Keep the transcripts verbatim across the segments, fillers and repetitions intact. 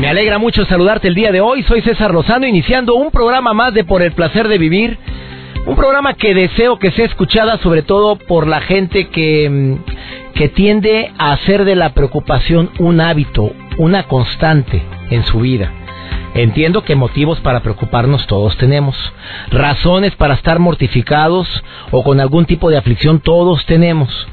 Me alegra mucho saludarte el día de hoy. Soy César Lozano, iniciando un programa más de Por el Placer de Vivir. Un programa que deseo que sea escuchada sobre todo por la gente que, que tiende a hacer de la preocupación un hábito, una constante en su vida. Entiendo que motivos para preocuparnos todos tenemos. Razones para estar mortificados o con algún tipo de aflicción todos tenemos.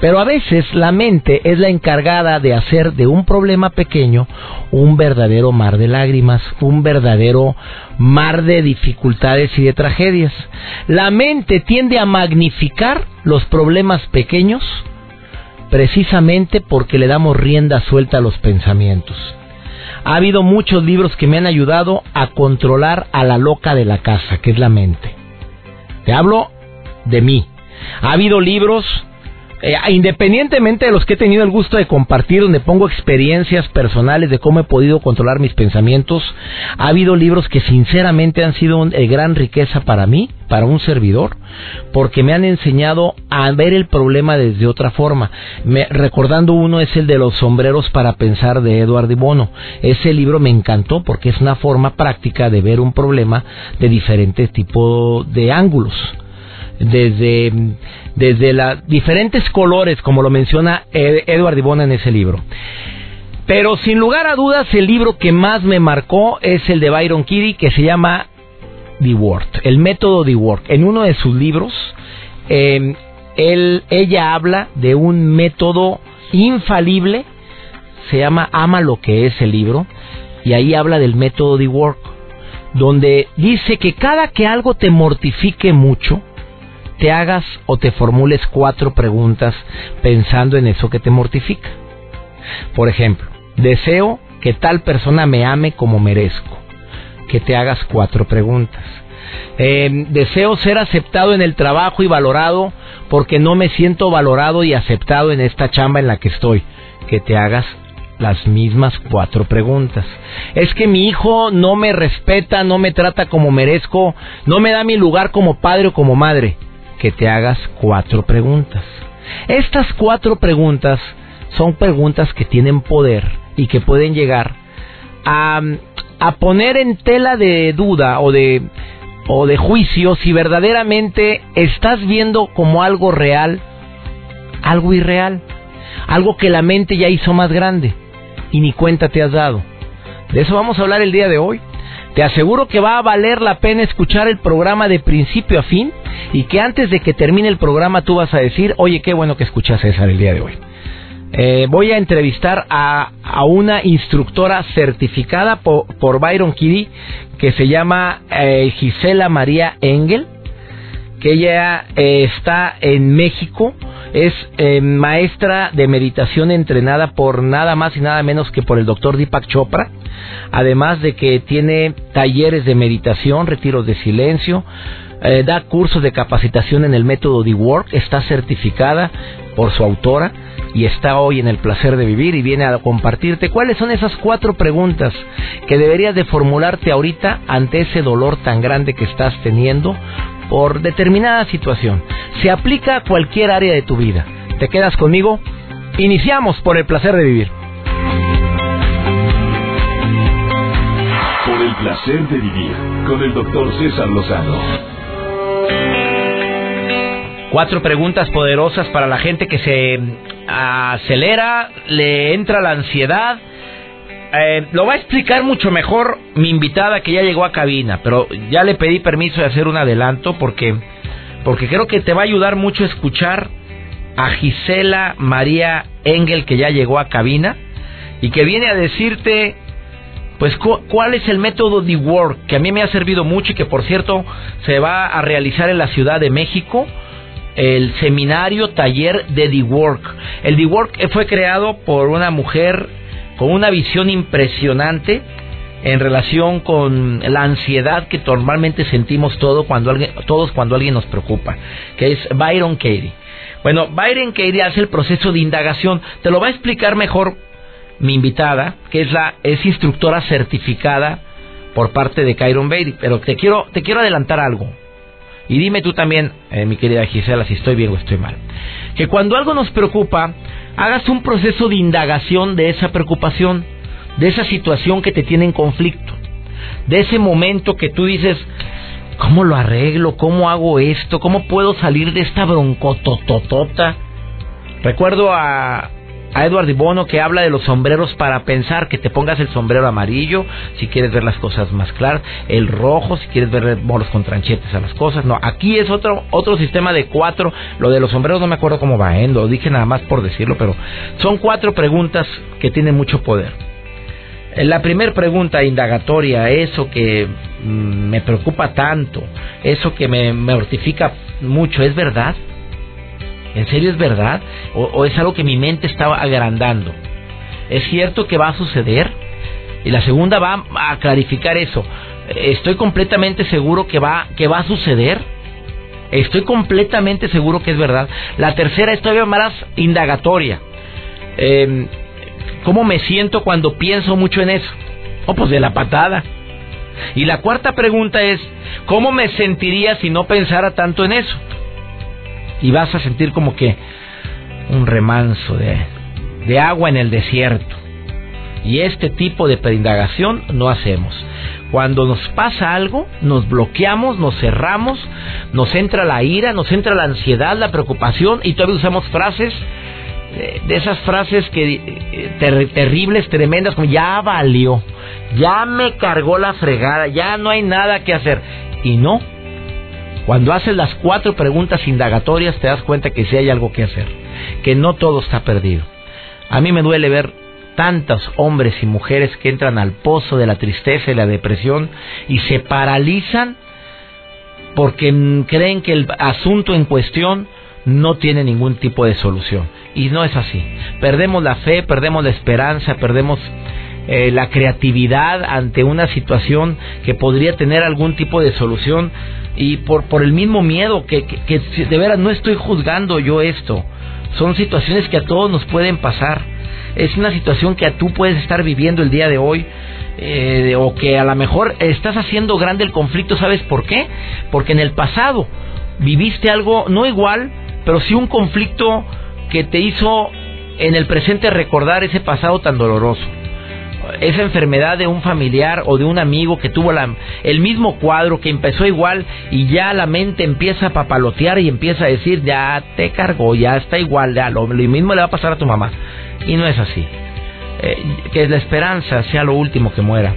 Pero a veces la mente es la encargada de hacer de un problema pequeño un verdadero mar de lágrimas, un verdadero mar de dificultades y de tragedias. La mente tiende a magnificar los problemas pequeños precisamente porque le damos rienda suelta a los pensamientos. Ha habido muchos libros que me han ayudado a controlar a la loca de la casa, que es la mente. Te hablo de mí. Ha habido libros, eh, independientemente de los que he tenido el gusto de compartir, donde pongo experiencias personales de cómo he podido controlar mis pensamientos. Ha habido libros que sinceramente han sido de gran riqueza para mí, para un servidor, porque me han enseñado a ver el problema desde otra forma. Me, recordando uno es el de Los sombreros para pensar, de Eduardo de Bono. Ese libro me encantó porque es una forma práctica de ver un problema de diferentes tipos de ángulos. Desde, desde los diferentes colores, como lo menciona Eduardo de Bono en ese libro. Pero sin lugar a dudas, el libro que más me marcó es el de Byron Katie, que se llama The Work, el método The Work. En uno de sus libros, eh, él, ella habla de un método infalible, se llama Ama lo que es el libro, y ahí habla del método The Work, donde dice que cada que algo te mortifique mucho, te hagas o te formules cuatro preguntas pensando en eso que te mortifica. Por ejemplo, deseo que tal persona me ame como merezco. Que te hagas cuatro preguntas. Eh, deseo ser aceptado en el trabajo y valorado porque no me siento valorado y aceptado en esta chamba en la que estoy. Que te hagas las mismas cuatro preguntas. Es que mi hijo no me respeta, no me trata como merezco, no me da mi lugar como padre o como madre. Que te hagas cuatro preguntas. Estas cuatro preguntas son preguntas que tienen poder y que pueden llegar a... a poner en tela de duda o de, o de juicio si verdaderamente estás viendo como algo real, algo irreal, algo que la mente ya hizo más grande y ni cuenta te has dado. De eso vamos a hablar el día de hoy. Te aseguro que va a valer la pena escuchar el programa de principio a fin y que antes de que termine el programa tú vas a decir, oye, qué bueno que escuché a César el día de hoy. Eh, voy a entrevistar a, a una instructora certificada por, por Byron Katie, que se llama eh, Gisela María Engel, que ella eh, está en México, es eh, maestra de meditación entrenada por nada más y nada menos que por el doctor Deepak Chopra, además de que tiene talleres de meditación, retiros de silencio. Eh, da cursos de capacitación en el método The Work, está certificada por su autora y está hoy en El Placer de Vivir y viene a compartirte cuáles son esas cuatro preguntas que deberías de formularte ahorita ante ese dolor tan grande que estás teniendo por determinada situación. Se aplica a cualquier área de tu vida. ¿Te quedas conmigo? Iniciamos Por el Placer de Vivir. Por el Placer de Vivir con el doctor César Lozano. Cuatro preguntas poderosas para la gente que se acelera, le entra la ansiedad. Eh, lo va a explicar mucho mejor mi invitada que ya llegó a cabina, pero ya le pedí permiso de hacer un adelanto porque, porque creo que te va a ayudar mucho escuchar a Gisela María Engel, que ya llegó a cabina y que viene a decirte... pues, ¿cuál es el método The Work? Que a mí me ha servido mucho y que, por cierto, se va a realizar en la Ciudad de México el seminario taller de The Work. El The Work fue creado por una mujer con una visión impresionante en relación con la ansiedad que normalmente sentimos todo cuando alguien, todos cuando alguien nos preocupa, que es Byron Katie. Bueno, Byron Katie hace el proceso de indagación. Te lo va a explicar mejor mi invitada, que es la es instructora certificada por parte de Byron Katie. Pero te quiero te quiero adelantar algo. Y dime tú también, eh, mi querida Gisela, si estoy bien o estoy mal. Que cuando algo nos preocupa, hagas un proceso de indagación de esa preocupación, de esa situación que te tiene en conflicto, de ese momento que tú dices, ¿cómo lo arreglo? ¿Cómo hago esto? ¿Cómo puedo salir de esta broncotototota? Recuerdo a... a Eduardo de Bono, que habla de los sombreros para pensar, que te pongas el sombrero amarillo si quieres ver las cosas más claras, el rojo si quieres ver bolos con tranchetes a las cosas. No, aquí es otro otro sistema de cuatro. Lo de los sombreros no me acuerdo cómo va, ¿eh? Lo dije nada más por decirlo, pero son cuatro preguntas que tienen mucho poder. La primera pregunta indagatoria, eso que me preocupa tanto, eso que me, me mortifica mucho, ¿es verdad? ¿En serio es verdad? ¿O, ¿O es algo que mi mente estaba agrandando? ¿Es cierto que va a suceder? Y la segunda va a clarificar eso. ¿Estoy completamente seguro que va, que va a suceder? ¿Estoy completamente seguro que es verdad? La tercera es todavía más indagatoria. Eh, ¿Cómo me siento cuando pienso mucho en eso? Oh, pues de la patada. Y la cuarta pregunta es, ¿cómo me sentiría si no pensara tanto en eso? Y vas a sentir como que un remanso de, de agua en el desierto. Y este tipo de indagación no hacemos. Cuando nos pasa algo, nos bloqueamos, nos cerramos, nos entra la ira, nos entra la ansiedad, la preocupación, y todavía usamos frases, de esas frases que ter, terribles, tremendas, como ya valió, ya me cargó la fregada, ya no hay nada que hacer. Y no. Cuando haces las cuatro preguntas indagatorias te das cuenta que sí hay algo que hacer, que no todo está perdido. A mí me duele ver tantos hombres y mujeres que entran al pozo de la tristeza y la depresión y se paralizan porque creen que el asunto en cuestión no tiene ningún tipo de solución. Y no es así. Perdemos la fe, perdemos la esperanza, perdemos... Eh, la creatividad ante una situación que podría tener algún tipo de solución, y por, por el mismo miedo que, que, que de veras no estoy juzgando yo esto. Son situaciones que a todos nos pueden pasar. Es una situación que tú puedes estar viviendo el día de hoy, eh, o que a lo mejor estás haciendo grande el conflicto. ¿Sabes por qué? Porque en el pasado viviste algo no igual, pero sí un conflicto que te hizo en el presente recordar ese pasado tan doloroso. Esa enfermedad de un familiar o de un amigo que tuvo la, el mismo cuadro, que empezó igual, y ya la mente empieza a papalotear y empieza a decir, ya te cargó, ya está igual, ya lo, lo mismo le va a pasar a tu mamá. Y no es así. Eh, que la esperanza sea lo último que muera,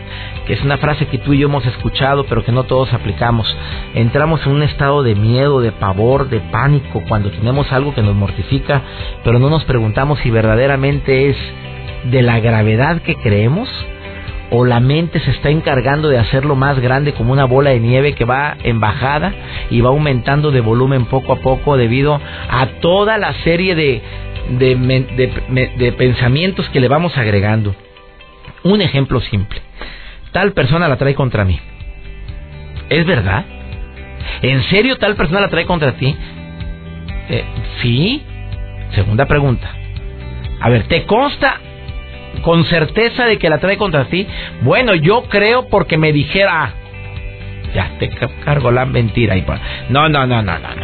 que es una frase que tú y yo hemos escuchado pero que no todos aplicamos. Entramos en un estado de miedo, de pavor, de pánico cuando tenemos algo que nos mortifica, pero no nos preguntamos si verdaderamente es de la gravedad que creemos, o la mente se está encargando de hacerlo más grande, como una bola de nieve que va en bajada y va aumentando de volumen poco a poco debido a toda la serie de, de, de, de, de pensamientos que le vamos agregando. Un ejemplo simple: tal persona la trae contra mí. ¿Es verdad? ¿En serio tal persona la trae contra ti? Eh, sí. Segunda pregunta: a ver, ¿te consta con certeza de que la trae contra ti? Bueno, yo creo porque me dijera. Ah, ya te cargo la mentira. No, no, no, no, no, no.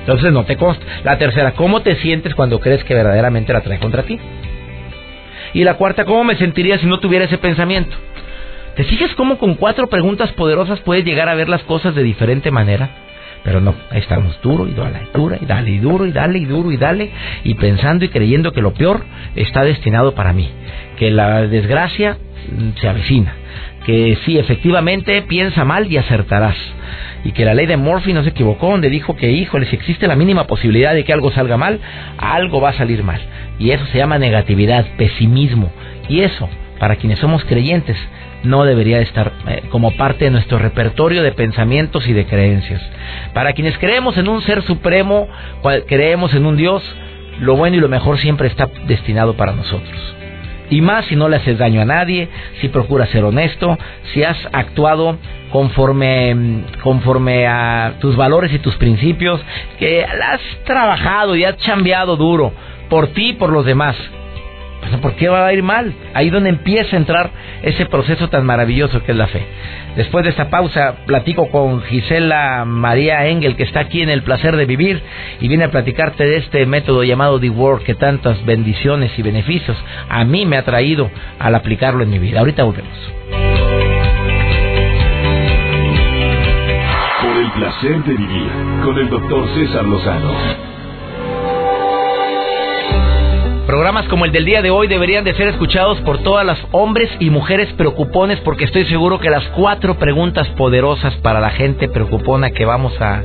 Entonces no te consta. La tercera, ¿cómo te sientes cuando crees que verdaderamente la trae contra ti? Y la cuarta, ¿cómo me sentiría si no tuviera ese pensamiento? ¿Te fijas cómo con cuatro preguntas poderosas puedes llegar a ver las cosas de diferente manera? Pero no, ahí estamos duro y duro y duro y dale y duro y dale y duro y dale y pensando y creyendo que lo peor está destinado para mí, que la desgracia se avecina, que sí, efectivamente piensa mal y acertarás, y que la ley de Murphy no se equivocó donde dijo que, híjole, si existe la mínima posibilidad de que algo salga mal, algo va a salir mal. Y eso se llama negatividad, pesimismo, y eso para quienes somos creyentes, no debería estar eh, como parte de nuestro repertorio de pensamientos y de creencias. Para quienes creemos en un ser supremo, cual, creemos en un Dios, lo bueno y lo mejor siempre está destinado para nosotros. Y más si no le haces daño a nadie, si procuras ser honesto, si has actuado conforme, conforme a tus valores y tus principios, que has trabajado y has chambeado duro por ti y por los demás. ¿Por qué va a ir mal? Ahí es donde empieza a entrar ese proceso tan maravilloso que es la fe. Después de esta pausa platico con Gisela María Engel, que está aquí en El Placer de Vivir, y viene a platicarte de este método llamado The Work, que tantas bendiciones y beneficios a mí me ha traído al aplicarlo en mi vida. Ahorita volvemos. Por el placer de vivir con el doctor César Lozano. Programas como el del día de hoy deberían de ser escuchados por todas las hombres y mujeres preocupones, porque estoy seguro que las cuatro preguntas poderosas para la gente preocupona que vamos a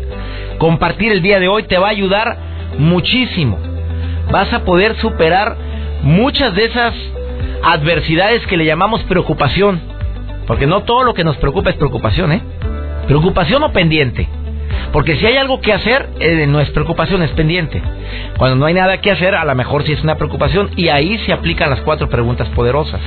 compartir el día de hoy te va a ayudar muchísimo. Vas a poder superar muchas de esas adversidades que le llamamos preocupación, porque no todo lo que nos preocupa es preocupación, ¿eh? Preocupación o pendiente. Porque si hay algo que hacer, eh, no es preocupación, es pendiente. Cuando no hay nada que hacer, a lo mejor sí es una preocupación. Y ahí se aplican las cuatro preguntas poderosas.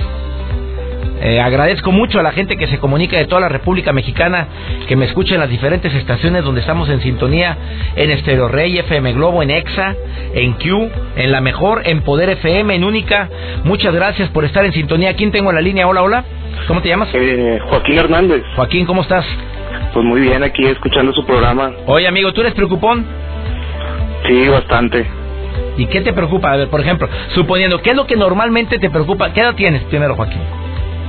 Eh, agradezco mucho a la gente que se comunica de toda la República Mexicana, que me escucha en las diferentes estaciones donde estamos en sintonía, en Estereo Rey, F M Globo, en Exa, en Q, en La Mejor, en Poder F M, en Única. Muchas gracias por estar en sintonía. ¿Quién tengo en la línea? Hola, hola. ¿Cómo te llamas? Eh, Joaquín Hernández. Joaquín, ¿cómo estás? Pues muy bien, aquí escuchando su programa. Oye, amigo, ¿tú eres preocupón? Sí, bastante. ¿Y qué te preocupa? A ver, por ejemplo, suponiendo, ¿qué es lo que normalmente te preocupa? ¿Qué edad tienes primero, Joaquín?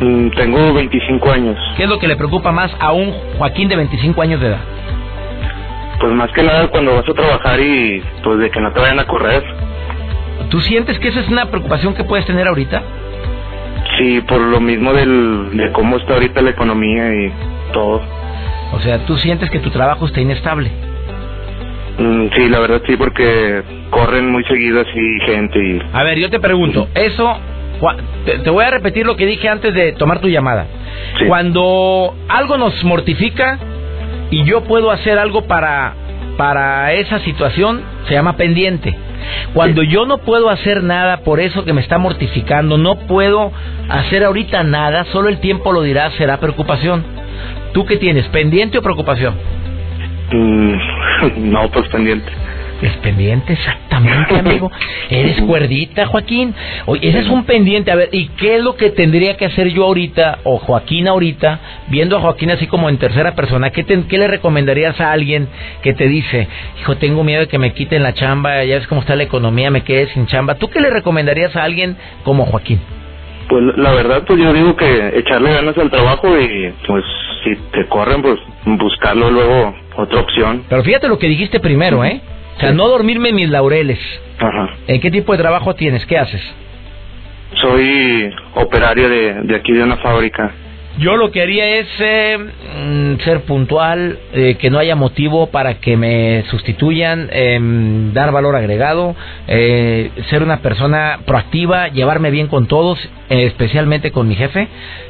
Mm, tengo veinticinco años. ¿Qué es lo que le preocupa más a un Joaquín de veinticinco años de edad? Pues más que nada cuando vas a trabajar y pues de que no te vayan a correr. ¿Tú sientes que esa es una preocupación que puedes tener ahorita? Sí, por lo mismo del, de cómo está ahorita la economía y todo. O sea, ¿tú sientes que tu trabajo está inestable? Mm, sí, la verdad sí, porque corren muy seguido así gente y... A ver, yo te pregunto, eso... Te voy a repetir lo que dije antes de tomar tu llamada. Sí. Cuando algo nos mortifica y yo puedo hacer algo para, para esa situación, se llama pendiente. Cuando sí. yo no puedo hacer nada por eso que me está mortificando, no puedo hacer ahorita nada, solo el tiempo lo dirá, será preocupación. ¿Tú qué tienes? ¿Pendiente o preocupación? Mm, no, pues pendiente. Es pendiente, exactamente, amigo. Eres cuerdita, Joaquín. Oye, ese es un pendiente. A ver, ¿y qué es lo que tendría que hacer yo ahorita, o Joaquín ahorita, viendo a Joaquín así como en tercera persona? ¿Qué, te, qué le recomendarías a alguien que te dice, hijo, tengo miedo de que me quiten la chamba, ya ves cómo está la economía, me quedé sin chamba? ¿Tú qué le recomendarías a alguien como Joaquín? Pues la verdad, pues yo digo que echarle ganas al trabajo y pues si te corren, pues buscarlo luego otra opción. Pero fíjate lo que dijiste primero, ¿eh? O sea, sí. no dormirme en mis laureles. Ajá. ¿En qué tipo de trabajo tienes? ¿Qué haces? Soy operario de, de aquí de una fábrica. Yo lo que haría es eh, ser puntual, eh, que no haya motivo para que me sustituyan, eh, dar valor agregado, eh, ser una persona proactiva, llevarme bien con todos, eh, especialmente con mi jefe,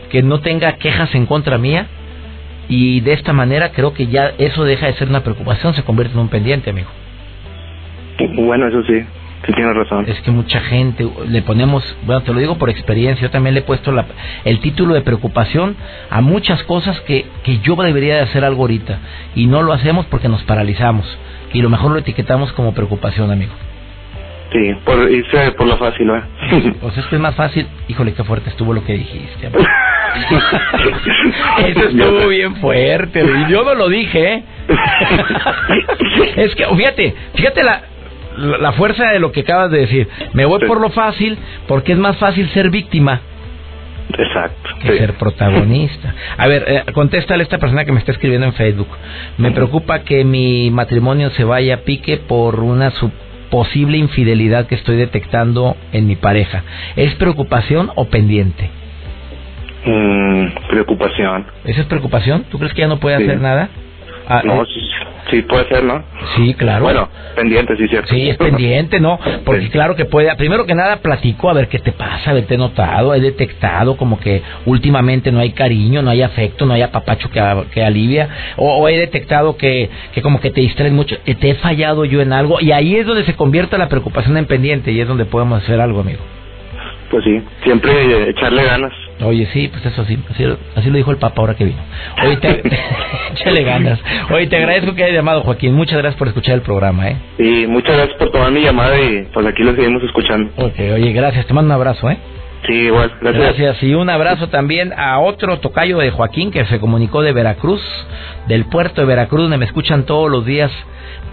que no tenga quejas en contra mía, y de esta manera creo que ya eso deja de ser una preocupación, se convierte en un pendiente, amigo. Bueno, eso sí. Sí, tienes razón. Es que mucha gente le ponemos, bueno, te lo digo por experiencia, yo también le he puesto la, el título de preocupación a muchas cosas que, que yo debería de hacer algo ahorita y no lo hacemos porque nos paralizamos y lo mejor lo etiquetamos como preocupación, amigo. Sí, por irse por lo fácil, ¿eh? Pues es que es más fácil. Híjole, qué fuerte estuvo lo que dijiste, amigo. Eso estuvo bien fuerte, y yo no lo dije, ¿eh? Es que, fíjate, fíjate la... la fuerza de lo que acabas de decir. Me voy sí. por lo fácil porque es más fácil ser víctima. Exacto. Que sí. ser protagonista. A ver, eh, contéstale a esta persona que me está escribiendo en Facebook. Me preocupa que mi matrimonio se vaya a pique por una sub- posible infidelidad que estoy detectando en mi pareja. ¿Es preocupación o pendiente? Mm, preocupación. ¿Esa es preocupación? ¿Tú crees que ya no puede sí. hacer nada? Ah, no, sí. Eh, Sí, puede ser, ¿no? Sí, claro. Bueno, pendiente, sí, cierto. Sí, es pendiente, ¿no? Porque sí. Claro que puede... Primero que nada, platico a ver qué te pasa, a ver, te he notado, he detectado como que últimamente no hay cariño, no hay afecto, no hay apapacho que, que alivia, o, o he detectado que, que como que te distraes mucho, te he fallado yo en algo, y ahí es donde se convierte la preocupación en pendiente, y es donde podemos hacer algo, amigo. Pues sí, siempre echarle ganas. Oye, sí, pues eso sí, así, así lo dijo el Papa ahora que vino. Oye, te, échale ganas. Oye, te agradezco que hayas llamado, Joaquín. Muchas gracias por escuchar el programa, ¿eh? Sí, muchas gracias por tomar mi llamada y pues aquí lo seguimos escuchando. Ok, oye, gracias. Te mando un abrazo, ¿eh? Sí, igual, gracias. Gracias, y un abrazo también a otro tocayo de Joaquín que se comunicó de Veracruz, del puerto de Veracruz, donde me escuchan todos los días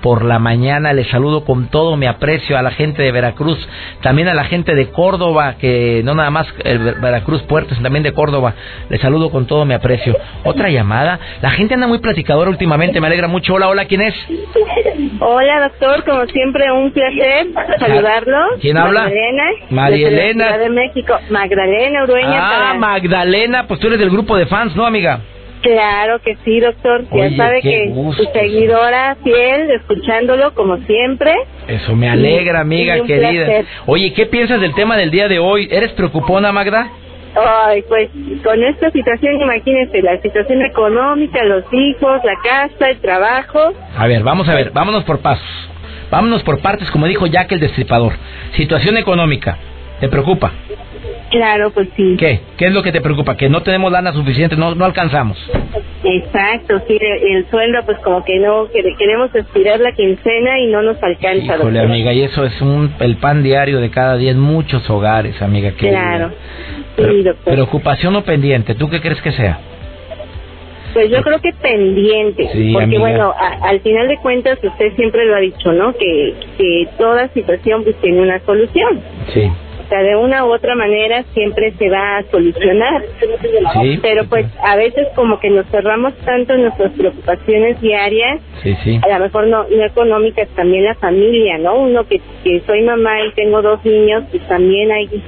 por la mañana. Les saludo con todo mi aprecio a la gente de Veracruz, también a la gente de Córdoba, que no nada más el Veracruz Puerto, sino también de Córdoba. Les saludo con todo mi aprecio. Otra llamada. La gente anda muy platicadora últimamente, me alegra mucho. Hola, hola, ¿quién es? Hola, doctor, como siempre, un placer saludarlo. ¿Quién habla? Magdalena. María Elena. Ciudad de México. Magdalena Urueña. Ah, para... Magdalena, pues tú eres del grupo de fans, ¿no, amiga? Claro que sí, doctor. Oye, ya sabe que gusto, su seguidora fiel, escuchándolo como siempre. Eso me alegra, amiga querida. Placer. Oye, ¿qué piensas del tema del día de hoy? ¿Eres preocupona, Magda? Ay, pues con esta situación, imagínense, la situación económica, los hijos, la casa, el trabajo. A ver, vamos a ver, vámonos por pasos. Vámonos por partes, como dijo Jack el Destripador. Situación económica, ¿te preocupa? Claro, pues sí. ¿Qué? ¿Qué es lo que te preocupa? Que no tenemos lana suficiente, no no alcanzamos. Exacto, sí, el, el sueldo pues como que no, que queremos estirar la quincena y no nos alcanza. Híjole, doctor. Amiga, y eso es un el pan diario de cada día en muchos hogares, amiga. Que claro, pero, sí, doctor. ¿Preocupación o pendiente? ¿Tú qué crees que sea? Pues yo creo que pendiente, sí, porque amiga. Bueno, a, al final de cuentas usted siempre lo ha dicho, ¿no? Que, que toda situación pues tiene una solución. Sí. De una u otra manera siempre se va a solucionar, sí, pero pues a veces como que nos cerramos tanto en nuestras preocupaciones diarias, sí, sí. A lo mejor no, no económicas, también la familia, ¿no? Uno que, que soy mamá y tengo dos niños, pues también hay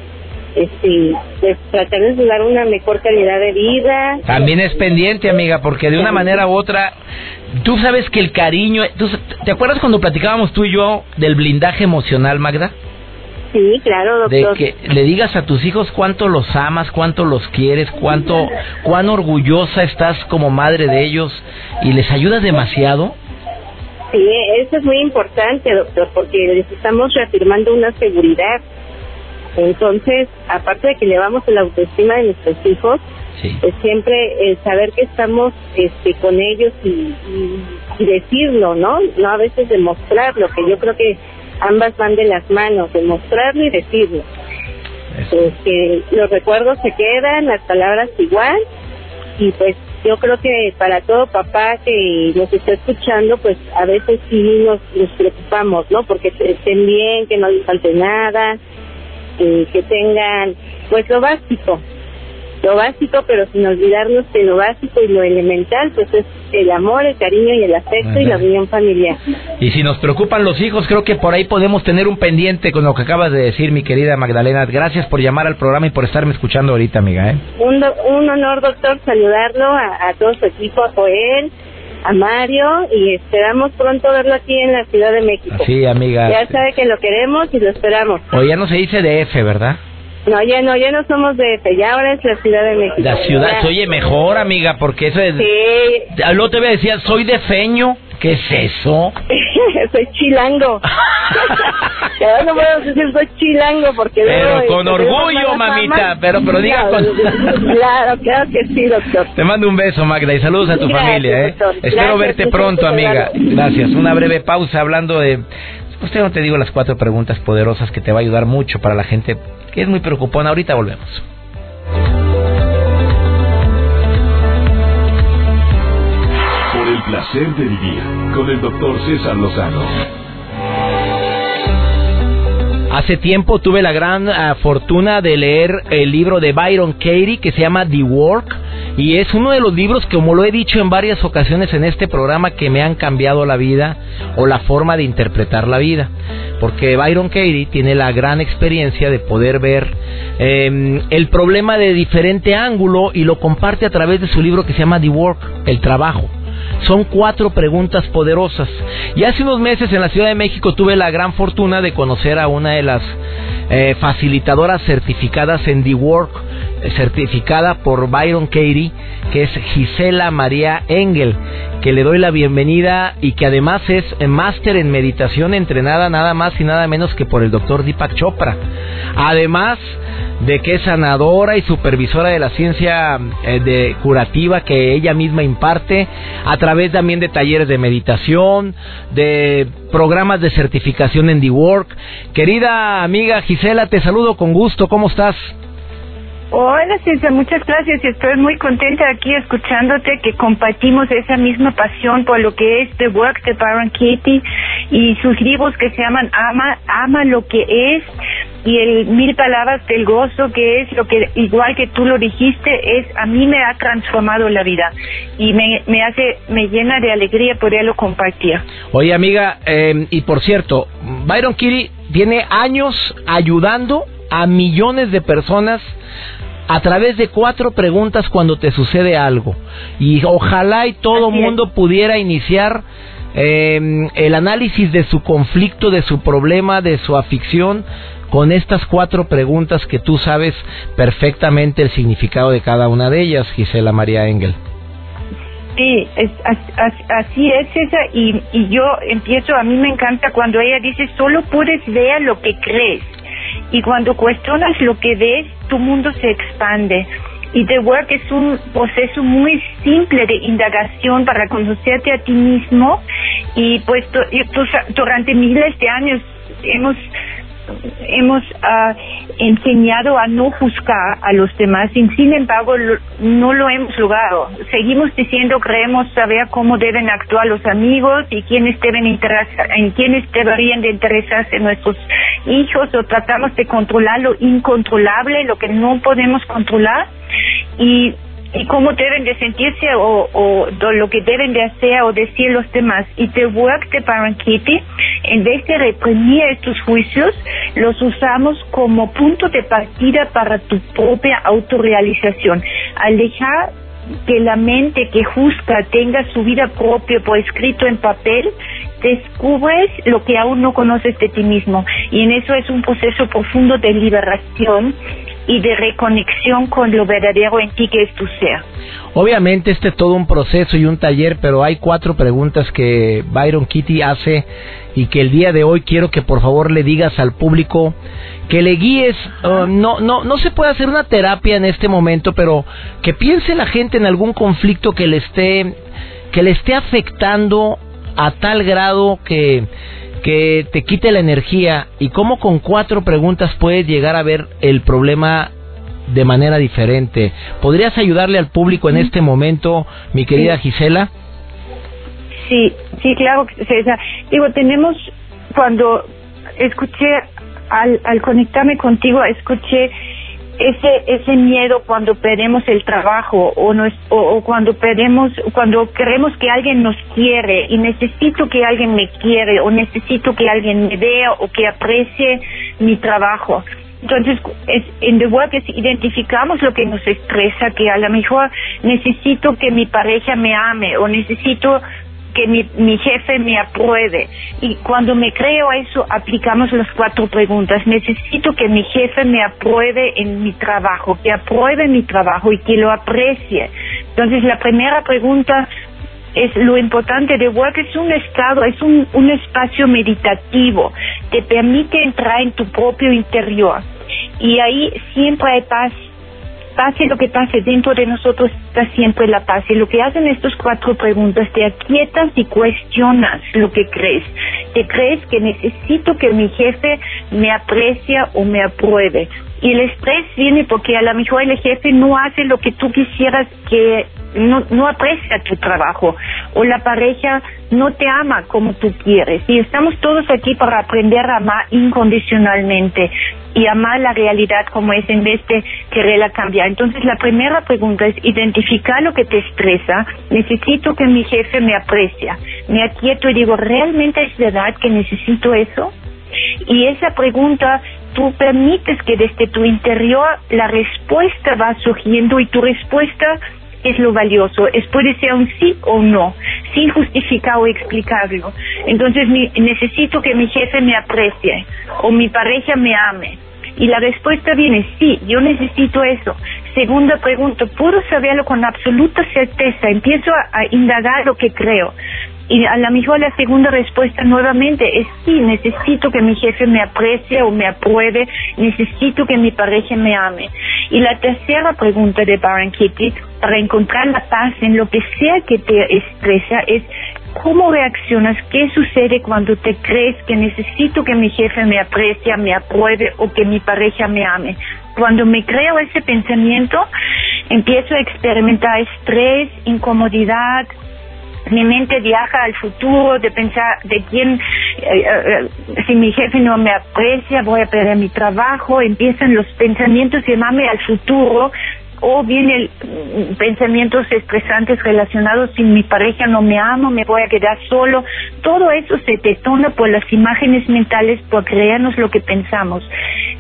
este pues, tratar de dar una mejor calidad de vida. También es pendiente, amiga, porque de una manera u otra, tú sabes que el cariño, tú, ¿te acuerdas cuando platicábamos tú y yo del blindaje emocional, Magda? Sí, claro, doctor. De que le digas a tus hijos cuánto los amas, cuánto los quieres, cuánto, cuán orgullosa estás como madre de ellos y les ayudas demasiado. Sí, eso es muy importante, doctor, porque les estamos reafirmando una seguridad. Entonces, aparte de que elevamos la autoestima de nuestros hijos, sí. Es siempre el saber que estamos este, con ellos y, y, y decirlo, ¿no? No a veces demostrarlo, que yo creo que ambas van de las manos, demostrarlo y decirlo. Pues que los recuerdos se quedan, las palabras igual, y pues yo creo que para todo papá que nos está escuchando, pues a veces sí nos, nos preocupamos, ¿no? Porque estén bien, que no les falte nada, que, que tengan pues lo básico, lo básico, pero sin olvidarnos de lo básico y lo elemental, pues es el amor, el cariño y el afecto. Ajá. Y la unión familiar. Y si nos preocupan los hijos, creo que por ahí podemos tener un pendiente con lo que acabas de decir, mi querida Magdalena. Gracias por llamar al programa y por estarme escuchando ahorita, amiga, ¿eh? Un, do- un honor, doctor, saludarlo a, a todo su equipo, a Joel, a Mario, y esperamos pronto verlo aquí en la Ciudad de México. Sí, amiga. Ya sabe que lo queremos y lo esperamos. O ya no se dice D F, ¿verdad? No, ya no, ya no somos de Pella, ahora es la Ciudad de México. La ciudad, se oye mejor, amiga, porque eso es... Sí. Luego te voy a decir, soy de feño. ¿Qué es eso? Soy chilango. Yo no puedo decir soy chilango porque... Pero no, con orgullo, mamita, fama. pero pero diga claro, con... Claro, claro que sí, doctor. Te mando un beso, Magda, y saludos a tu gracias, familia, ¿eh? Doctor. Espero gracias, verte pronto, amiga. Gracias. Una breve pausa hablando de... Usted no te digo las cuatro preguntas poderosas que te va a ayudar mucho para la gente que es muy preocupona. Ahorita volvemos. Por el placer de vivir con el doctor César Lozano. Hace tiempo tuve la gran uh, fortuna de leer el libro de Byron Katie que se llama The Work, y es uno de los libros que, como lo he dicho en varias ocasiones en este programa, que me han cambiado la vida o la forma de interpretar la vida, porque Byron Katie tiene la gran experiencia de poder ver eh, el problema de diferente ángulo y lo comparte a través de su libro que se llama The Work, El Trabajo. son cuatro preguntas poderosas. Y hace unos meses en la Ciudad de México tuve la gran fortuna de conocer a una de las eh, facilitadoras certificadas en The Work, certificada por Byron Katie, que es Gisela María Engel, que le doy la bienvenida y que además es máster en meditación entrenada nada más y nada menos que por el doctor Deepak Chopra. Además de que es sanadora y supervisora de la ciencia eh, de curativa que ella misma imparte a través también de talleres de meditación, de programas de certificación en The Work. Querida amiga Gisela, te saludo con gusto. ¿Cómo estás? Hola César, muchas gracias. Estoy muy contenta aquí escuchándote, que compartimos esa misma pasión por lo que es The Work de Byron Katie y sus libros que se llaman Ama, Ama lo que es y el Mil Palabras del Gozo, que es lo que, igual que tú lo dijiste, es a mí me ha transformado la vida y me, me hace, me llena de alegría poderlo compartir. Oye amiga, eh, y por cierto, Byron Katie tiene años ayudando a millones de personas a través de cuatro preguntas cuando te sucede algo. Y ojalá y todo mundo pudiera iniciar eh, el análisis de su conflicto, de su problema, de su aflicción, con estas cuatro preguntas que tú sabes perfectamente el significado de cada una de ellas, Gisela María Engel. Sí, es, así es, César, y, y yo empiezo, a mí me encanta cuando ella dice, solo puedes ver lo que crees. Y cuando cuestionas lo que ves, tu mundo se expande. Y The Work es un proceso muy simple de indagación para conocerte a ti mismo. Y pues tu, tu, durante miles de años hemos, hemos uh, enseñado a no juzgar a los demás. Y sin embargo, lo, no lo hemos logrado. Seguimos diciendo, creemos saber cómo deben actuar los amigos y quiénes deben interesar, en quiénes deberían de interesarse nuestros hijos, o tratamos de controlar lo incontrolable, lo que no podemos controlar, y, y cómo deben de sentirse o, o, o lo que deben de hacer o decir los demás. Y The Work de Byron Katie, en vez de reprimir estos juicios, los usamos como punto de partida para tu propia autorrealización. Al dejar que la mente que juzga tenga su vida propia por escrito en papel, descubres lo que aún no conoces de ti mismo, y en eso es un proceso profundo de liberación y de reconexión con lo verdadero en ti, que es tu ser. Obviamente este es todo un proceso y un taller, pero hay cuatro preguntas que Byron Katie hace y que el día de hoy quiero que por favor le digas al público, que le guíes. uh, no no no se puede hacer una terapia en este momento, pero que piense la gente en algún conflicto que le esté que le esté afectando a tal grado que, que te quite la energía, y cómo con cuatro preguntas puedes llegar a ver el problema de manera diferente. ¿Podrías ayudarle al público en este momento, mi querida Gisela? Sí, sí, claro, César. Digo, tenemos, cuando escuché, al, al conectarme contigo, escuché ese ese miedo cuando perdemos el trabajo o, nos, o, o cuando perdemos, cuando queremos que alguien nos quiere, y necesito que alguien me quiere o necesito que alguien me vea o que aprecie mi trabajo. Entonces, es, en The Work es, identificamos lo que nos estresa, que a lo mejor necesito que mi pareja me ame o necesito que mi, mi jefe me apruebe. Y cuando me creo eso, aplicamos las cuatro preguntas. Necesito que mi jefe me apruebe en mi trabajo, que apruebe mi trabajo y que lo aprecie. Entonces, la primera pregunta es lo importante. The Work es un estado, es un, un espacio meditativo. Te permite entrar en tu propio interior. Y ahí siempre hay paz. Pase lo que pase, dentro de nosotros está siempre la paz. Y lo que hacen estas cuatro preguntas, te aquietas y cuestionas lo que crees. Te crees que necesito que mi jefe me aprecia o me apruebe. Y el estrés viene porque a lo mejor el jefe no hace lo que tú quisieras, que no, no aprecia tu trabajo. O la pareja no te ama como tú quieres. Y estamos todos aquí para aprender a amar incondicionalmente y amar la realidad como es, en vez de quererla cambiar. Entonces, la primera pregunta es identificar lo que te estresa. Necesito que mi jefe me aprecia. Me aquieto y digo, ¿realmente es verdad que necesito eso? Y esa pregunta, tú permites que desde tu interior la respuesta va surgiendo, y tu respuesta es lo valioso, es puede ser un sí o un no, sin justificar o explicarlo. Entonces mi, necesito que mi jefe me aprecie o mi pareja me ame. Y la respuesta viene, sí, yo necesito eso. Segunda pregunta, ¿puedo saberlo con absoluta certeza? Empiezo a, a indagar lo que creo. Y a lo mejor la segunda respuesta nuevamente es sí, necesito que mi jefe me aprecie o me apruebe, necesito que mi pareja me ame. Y la tercera pregunta de Byron Katie, para encontrar la paz en lo que sea que te estresa, es ¿cómo reaccionas? ¿Qué sucede cuando te crees que necesito que mi jefe me aprecie, me apruebe o que mi pareja me ame? Cuando me creo ese pensamiento, empiezo a experimentar estrés, incomodidad. Mi mente viaja al futuro de pensar de quién, eh, eh, si mi jefe no me aprecia, voy a perder mi trabajo. Empiezan los pensamientos llamarme al futuro, o vienen pensamientos estresantes relacionados, si mi pareja no me ama, me voy a quedar solo. Todo eso se detona por las imágenes mentales, por creernos lo que pensamos.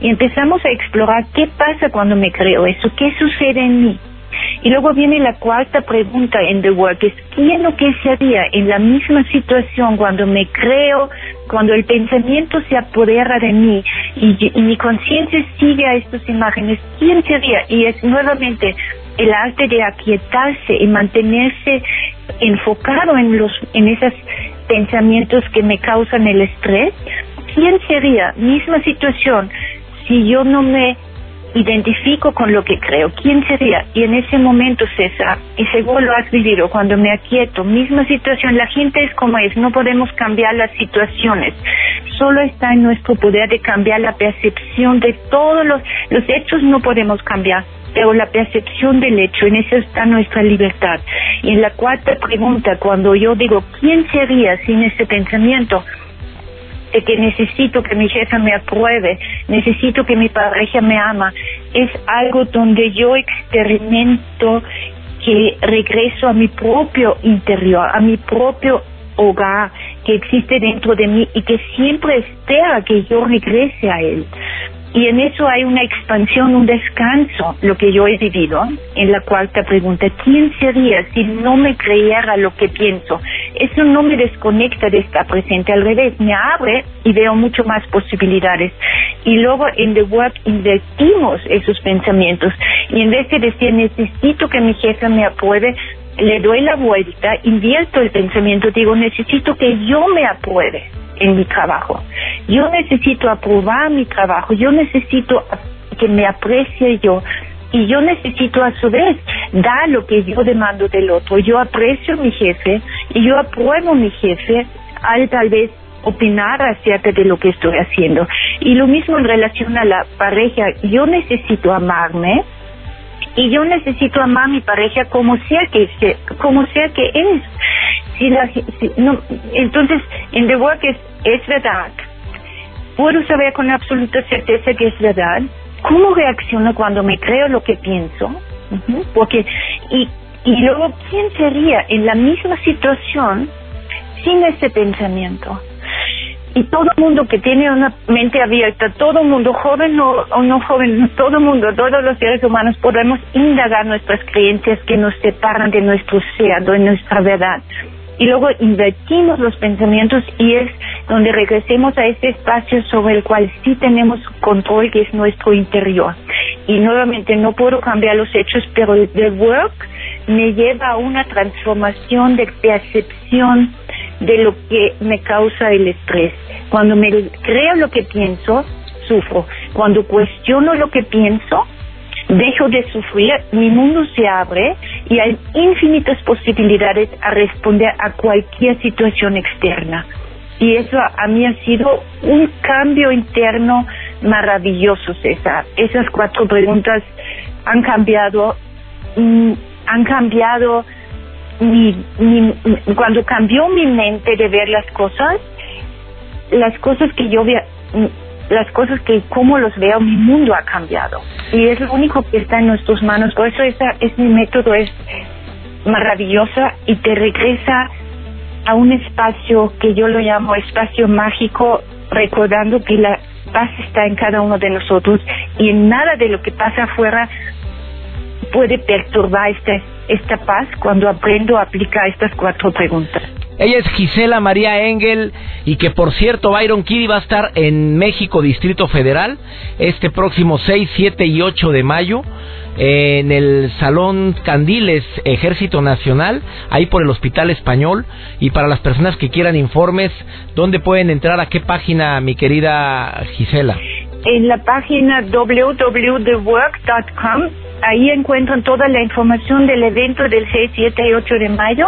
Y empezamos a explorar qué pasa cuando me creo eso, qué sucede en mí. Y luego viene la cuarta pregunta en The Work, es ¿qué es lo que se haría en la misma situación cuando me creo, cuando el pensamiento se apodera de mí y, y mi conciencia sigue a estas imágenes? ¿Quién sería? Y es nuevamente el arte de aquietarse y mantenerse enfocado en los en esos pensamientos que me causan el estrés. ¿Quién sería? Misma situación, si yo no me identifico con lo que creo, ¿quién sería? Y en ese momento, César, y seguro lo has vivido, cuando me aquieto, misma situación, la gente es como es, no podemos cambiar las situaciones, solo está en nuestro poder de cambiar la percepción de todos los, los hechos no podemos cambiar, pero la percepción del hecho, en eso está nuestra libertad. Y en la cuarta pregunta, cuando yo digo, ¿quién sería sin ese pensamiento? De que necesito que mi jefe me apruebe, necesito que mi pareja me ama, es algo donde yo experimento que regreso a mi propio interior, a mi propio hogar que existe dentro de mí y que siempre espera que yo regrese a él. Y en eso hay una expansión, un descanso, lo que yo he vivido en la cuarta pregunta. ¿Quién sería si no me creyera lo que pienso? Eso no me desconecta de estar presente, al revés, me abre y veo mucho más posibilidades. Y luego en The Work invertimos esos pensamientos. Y en vez de decir, necesito que mi jefe me apruebe, le doy la vuelta, invierto el pensamiento, digo, necesito que yo me apruebe en mi trabajo. Yo necesito aprobar mi trabajo, yo necesito que me aprecie yo, y yo necesito a su vez dar lo que yo demando del otro. Yo aprecio a mi jefe y yo apruebo a mi jefe al tal vez opinar acerca de lo que estoy haciendo. Y lo mismo en relación a la pareja, yo necesito amarme y yo necesito amar a mi pareja como sea que, como sea que es. Si la, si, no, entonces, en The Work es, es verdad. Puedo saber con absoluta certeza que es verdad. ¿Cómo reacciono cuando me creo lo que pienso? Uh-huh. Porque y, y luego, ¿quién sería en la misma situación sin ese pensamiento? Y todo el mundo que tiene una mente abierta, todo el mundo, joven o, o no joven, todo el mundo, todos los seres humanos, podemos indagar nuestras creencias que nos separan de nuestro ser, de nuestra verdad. Y luego invertimos los pensamientos y es donde regresemos a ese espacio sobre el cual sí tenemos control, que es nuestro interior. Y nuevamente no puedo cambiar los hechos, pero el The Work me lleva a una transformación de percepción de lo que me causa el estrés. Cuando me creo lo que pienso, sufro. Cuando cuestiono lo que pienso, dejo de sufrir, mi mundo se abre y hay infinitas posibilidades a responder a cualquier situación externa. Y eso a mí ha sido un cambio interno maravilloso, César. Esas cuatro preguntas han cambiado, han cambiado mi, mi, cuando cambió mi mente de ver las cosas, las cosas que yo veía, las cosas que como los veo, mi mundo ha cambiado y es lo único que está en nuestras manos. Por eso esa es mi método, es maravillosa y te regresa a un espacio que yo lo llamo espacio mágico, recordando que la paz está en cada uno de nosotros y en nada de lo que pasa afuera puede perturbar este, esta paz cuando aprendo a aplicar estas cuatro preguntas. Ella es Gisela María Engel, y que por cierto, Byron Katie va a estar en México, Distrito Federal, este próximo seis, siete y ocho de mayo, en el Salón Candiles, Ejército Nacional, ahí por el Hospital Español. Y para las personas que quieran informes, ¿dónde pueden entrar? ¿A qué página, mi querida Gisela? En la página doble u doble u doble u punto the work punto com. Ahí encuentran toda la información del evento del seis, siete y ocho de mayo,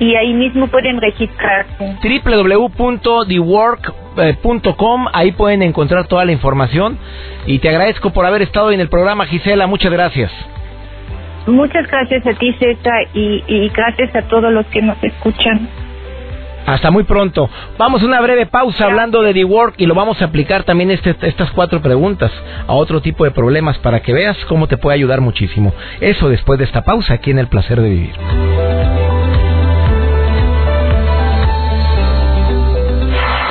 y ahí mismo pueden registrarse. doble u doble u doble u punto the work punto com, ahí pueden encontrar toda la información. Y te agradezco por haber estado en el programa, Gisela, muchas gracias. Muchas gracias a ti, César, y, y gracias a todos los que nos escuchan. Hasta muy pronto. Vamos a una breve pausa hablando de The Work, y lo vamos a aplicar también este, estas cuatro preguntas a otro tipo de problemas para que veas cómo te puede ayudar muchísimo. Eso después de esta pausa aquí en El Placer de Vivir.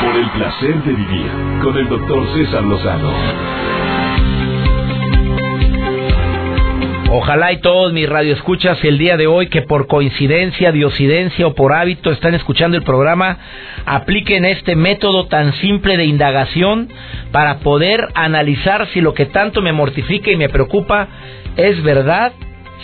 Por el Placer de Vivir con el doctor César Lozano. Ojalá y todos mis radioescuchas el día de hoy, que por coincidencia, diosidencia o por hábito están escuchando el programa, apliquen este método tan simple de indagación para poder analizar si lo que tanto me mortifica y me preocupa es verdad,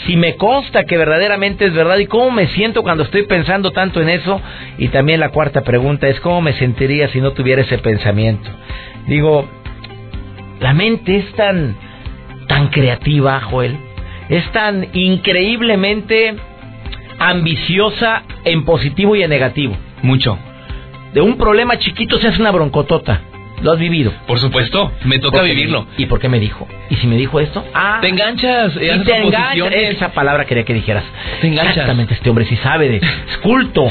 si me consta que verdaderamente es verdad, y cómo me siento cuando estoy pensando tanto en eso. Y también la cuarta pregunta es cómo me sentiría si no tuviera ese pensamiento. Digo, la mente es tan, tan creativa, Joel. Es tan increíblemente ambiciosa en positivo y en negativo. Mucho. De un problema chiquito se hace una broncotota. ¿Lo has vivido? Por supuesto, me toca vivirlo. ¿Y por qué me dijo? ¿Y si me dijo esto? Ah, te enganchas. Eh, y te enganchas. Esa palabra quería que dijeras. Te enganchas. Exactamente, este hombre sí sabe de... Es culto.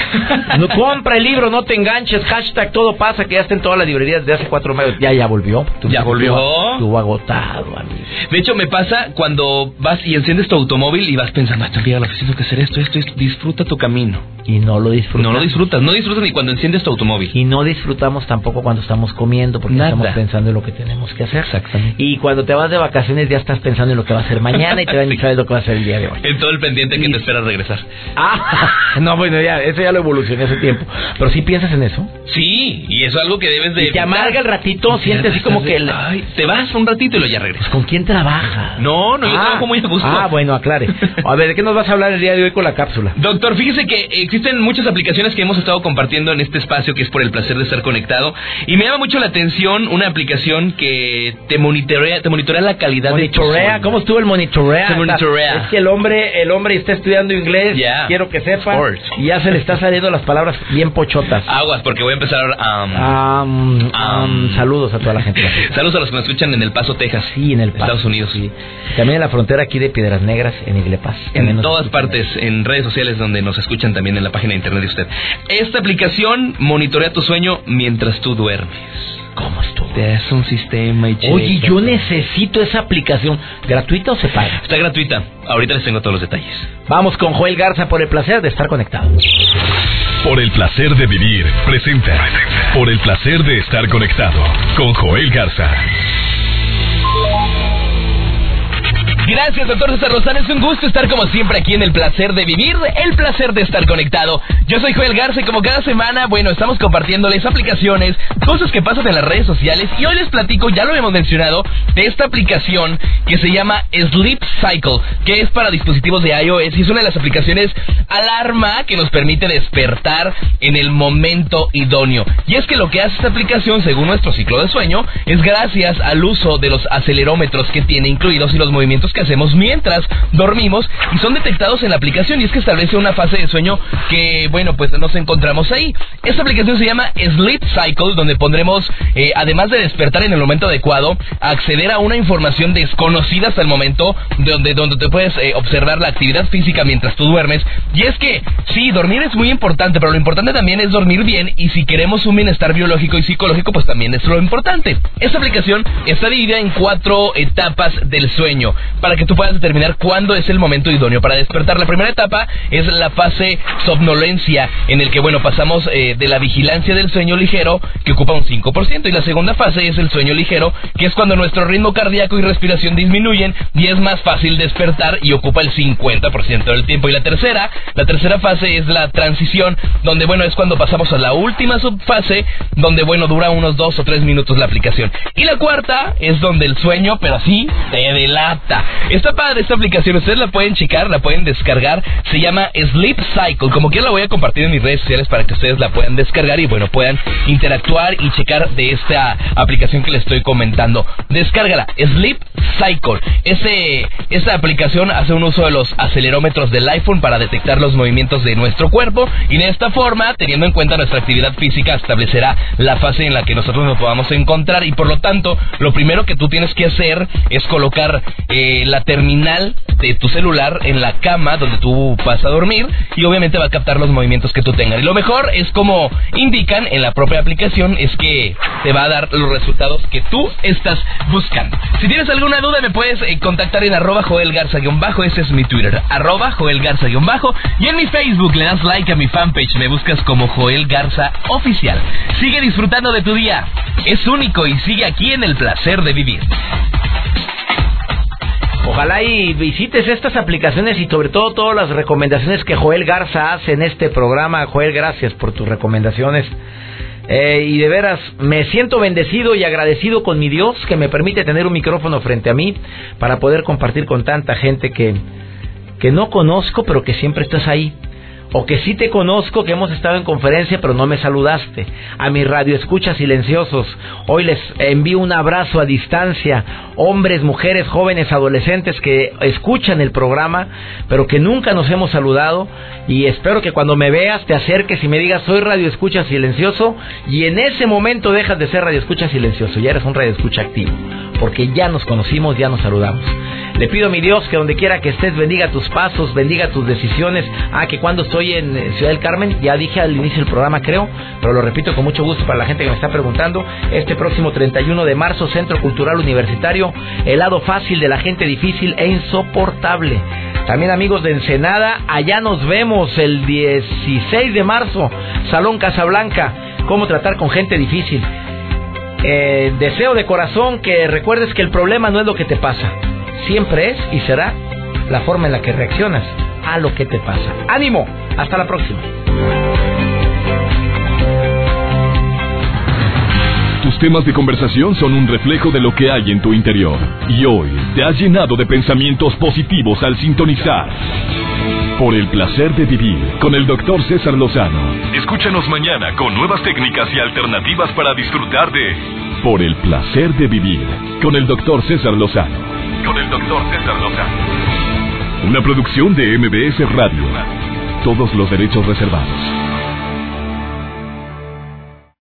No, compra el libro, no te enganches. Hashtag todo pasa, que ya está en todas las librerías de hace cuatro meses. Ya, ya volvió. Tú, ya volvió. Estuvo agotado, amigo. De hecho, me pasa cuando vas y enciendes tu automóvil y vas pensando, ah, mira, lo que tengo que hacer esto, esto, esto. Disfruta tu camino. Y no lo disfrutas. No lo disfrutas. No disfrutas ni cuando enciendes tu automóvil. Y no disfrutamos tampoco cuando estamos comiendo, porque nada, estamos pensando en lo que tenemos que hacer. Exactamente. Y cuando te vas de vacaciones ya estás pensando en lo que va a hacer mañana, y te sí. sabes lo que va a hacer el día de hoy. En todo el pendiente y... que te espera regresar. Ah, no, bueno, ya, eso ya lo evolucioné hace tiempo. Pero sí piensas en eso. Sí, y eso es algo que debes de... Y te amarga el ratito, y sientes así como que... El... Ay, te vas un ratito y luego ya regresas. ¿Con quién trabaja? No, no, yo ah, trabajo muy a gusto. Ah, bueno, aclare. A ver, ¿de qué nos vas a hablar el día de hoy con la cápsula? Doctor, fíjese que existen muchas aplicaciones que hemos estado compartiendo en este espacio que es Por el Placer de Estar Conectado, y me llama mucho la atención una aplicación que te monitorea, te monitorea la calidad monitorea, de tu... ¿Cómo estuvo el monitorea? Se monitorea. Es que el hombre, el hombre está estudiando inglés, yeah. quiero que sepa, y ya se le está saliendo las palabras bien pochotas. Aguas, porque voy a empezar a... Um, um, um, um, saludos a toda la gente. Saludos a los que nos escuchan en El Paso, Texas. Sí, en El Paso. Estados Unidos. Sí. También en la frontera aquí de Piedras Negras, en Iglepas. En todas partes, en redes sociales donde nos escuchan, también en la página de internet de usted. Esta aplicación monitorea tu sueño mientras tú duermes. ¿Cómo estuvo? Te hace un sistema y... Oye, yo necesito esa aplicación. ¿Gratuita o se paga? Está gratuita. Ahorita les tengo todos los detalles. Vamos con Joel Garza por el placer de estar conectado. Por el placer de vivir. Presenta. Presenta. Por el placer de estar conectado. Con Joel Garza. Gracias, doctor César Lozano. Es un gusto estar como siempre aquí en El Placer de Vivir, El Placer de Estar Conectado. Yo soy Joel Garza y como cada semana, bueno, estamos compartiéndoles aplicaciones, cosas que pasan en las redes sociales, y hoy les platico, ya lo hemos mencionado, de esta aplicación que se llama Sleep Cycle, que es para dispositivos de iOS, y es una de las aplicaciones alarma que nos permite despertar en el momento idóneo. Y es que lo que hace esta aplicación, según nuestro ciclo de sueño, es gracias al uso de los acelerómetros que tiene incluidos y los movimientos que hacemos mientras dormimos, y son detectados en la aplicación, y es que establece una fase de sueño que, bueno, pues nos encontramos ahí. Esta aplicación se llama Sleep Cycle, donde pondremos, eh, además de despertar en el momento adecuado, acceder a una información desconocida hasta el momento, donde, donde te puedes eh, observar la actividad física mientras tú duermes. Y es que, sí, dormir es muy importante, pero lo importante también es dormir bien, y si queremos un bienestar biológico y psicológico, pues también es lo importante. Esta aplicación está dividida en cuatro etapas del sueño. para que tú puedas determinar cuándo es el momento idóneo para despertar. La primera etapa es la fase somnolencia, en el que, bueno, pasamos eh, de la vigilancia del sueño ligero, que ocupa un cinco por ciento, y la segunda fase es el sueño ligero, que es cuando nuestro ritmo cardíaco y respiración disminuyen y es más fácil despertar y ocupa el cincuenta por ciento del tiempo. Y la tercera, la tercera fase es la transición, donde, bueno, es cuando pasamos a la última subfase, donde, bueno, dura unos dos o tres minutos la aplicación. Y la cuarta es donde el sueño, pero sí, te delata. Está padre esta aplicación, ustedes la pueden checar, la pueden descargar, se llama Sleep Cycle. Como quiera la voy a compartir en mis redes sociales para que ustedes la puedan descargar y, bueno, puedan interactuar y checar de esta aplicación que les estoy comentando. Descárgala, Sleep Cycle. Ese, esta aplicación hace un uso de los acelerómetros del iPhone para detectar los movimientos de nuestro cuerpo, y de esta forma, teniendo en cuenta nuestra actividad física, establecerá la fase en la que nosotros nos podamos encontrar, y por lo tanto, lo primero que tú tienes que hacer es colocar eh, la terminal de tu celular en la cama donde tú vas a dormir, y obviamente va a captar los movimientos que tú tengas. Y lo mejor es, como indican en la propia aplicación, es que te va a dar los resultados que tú estás buscando. Si tienes alguna duda, me puedes eh, contactar en arroba Joel Garza guión bajo, ese es mi Twitter, arroba Joel Garza guión bajo, y en mi Facebook le das like a mi fanpage, me buscas como Joel Garza Oficial. Sigue disfrutando de tu día, es único y sigue aquí en El Placer de Vivir. Ojalá y visites estas aplicaciones y sobre todo todas las recomendaciones que Joel Garza hace en este programa. Joel, gracias por tus recomendaciones. Eh, y de veras, me siento bendecido y agradecido con mi Dios que me permite tener un micrófono frente a mí para poder compartir con tanta gente que, que no conozco, pero que siempre estás ahí. O que sí te conozco, que hemos estado en conferencia, pero no me saludaste. A mis radioescuchas silenciosos, hoy les envío un abrazo a distancia. Hombres, mujeres, jóvenes, adolescentes que escuchan el programa, pero que nunca nos hemos saludado. Y espero que cuando me veas te acerques y me digas, soy radioescucha silencioso. Y en ese momento dejas de ser radioescucha silencioso, ya eres un radioescucha activo. Porque ya nos conocimos, ya nos saludamos. Le pido a mi Dios que donde quiera que estés bendiga tus pasos, bendiga tus decisiones. Ah, que cuando estoy en Ciudad del Carmen, ya dije al inicio del programa, creo, pero lo repito con mucho gusto para la gente que me está preguntando, este próximo treinta y uno de marzo, Centro Cultural Universitario, el lado fácil de la gente difícil e insoportable. También amigos de Ensenada, allá nos vemos el dieciséis de marzo, Salón Casablanca, cómo tratar con gente difícil. Eh, deseo de corazón que recuerdes que el problema no es lo que te pasa, siempre es y será la forma en la que reaccionas a lo que te pasa. ¡Ánimo! Hasta la próxima. Tus temas de conversación son un reflejo de lo que hay en tu interior. Y hoy te has llenado de pensamientos positivos al sintonizar Por el Placer de Vivir con el doctor César Lozano. Escúchanos mañana con nuevas técnicas y alternativas para disfrutar de Por el Placer de Vivir con el doctor César Lozano. Con el doctor César Lozano. Una producción de M B S Radio. Todos los derechos reservados.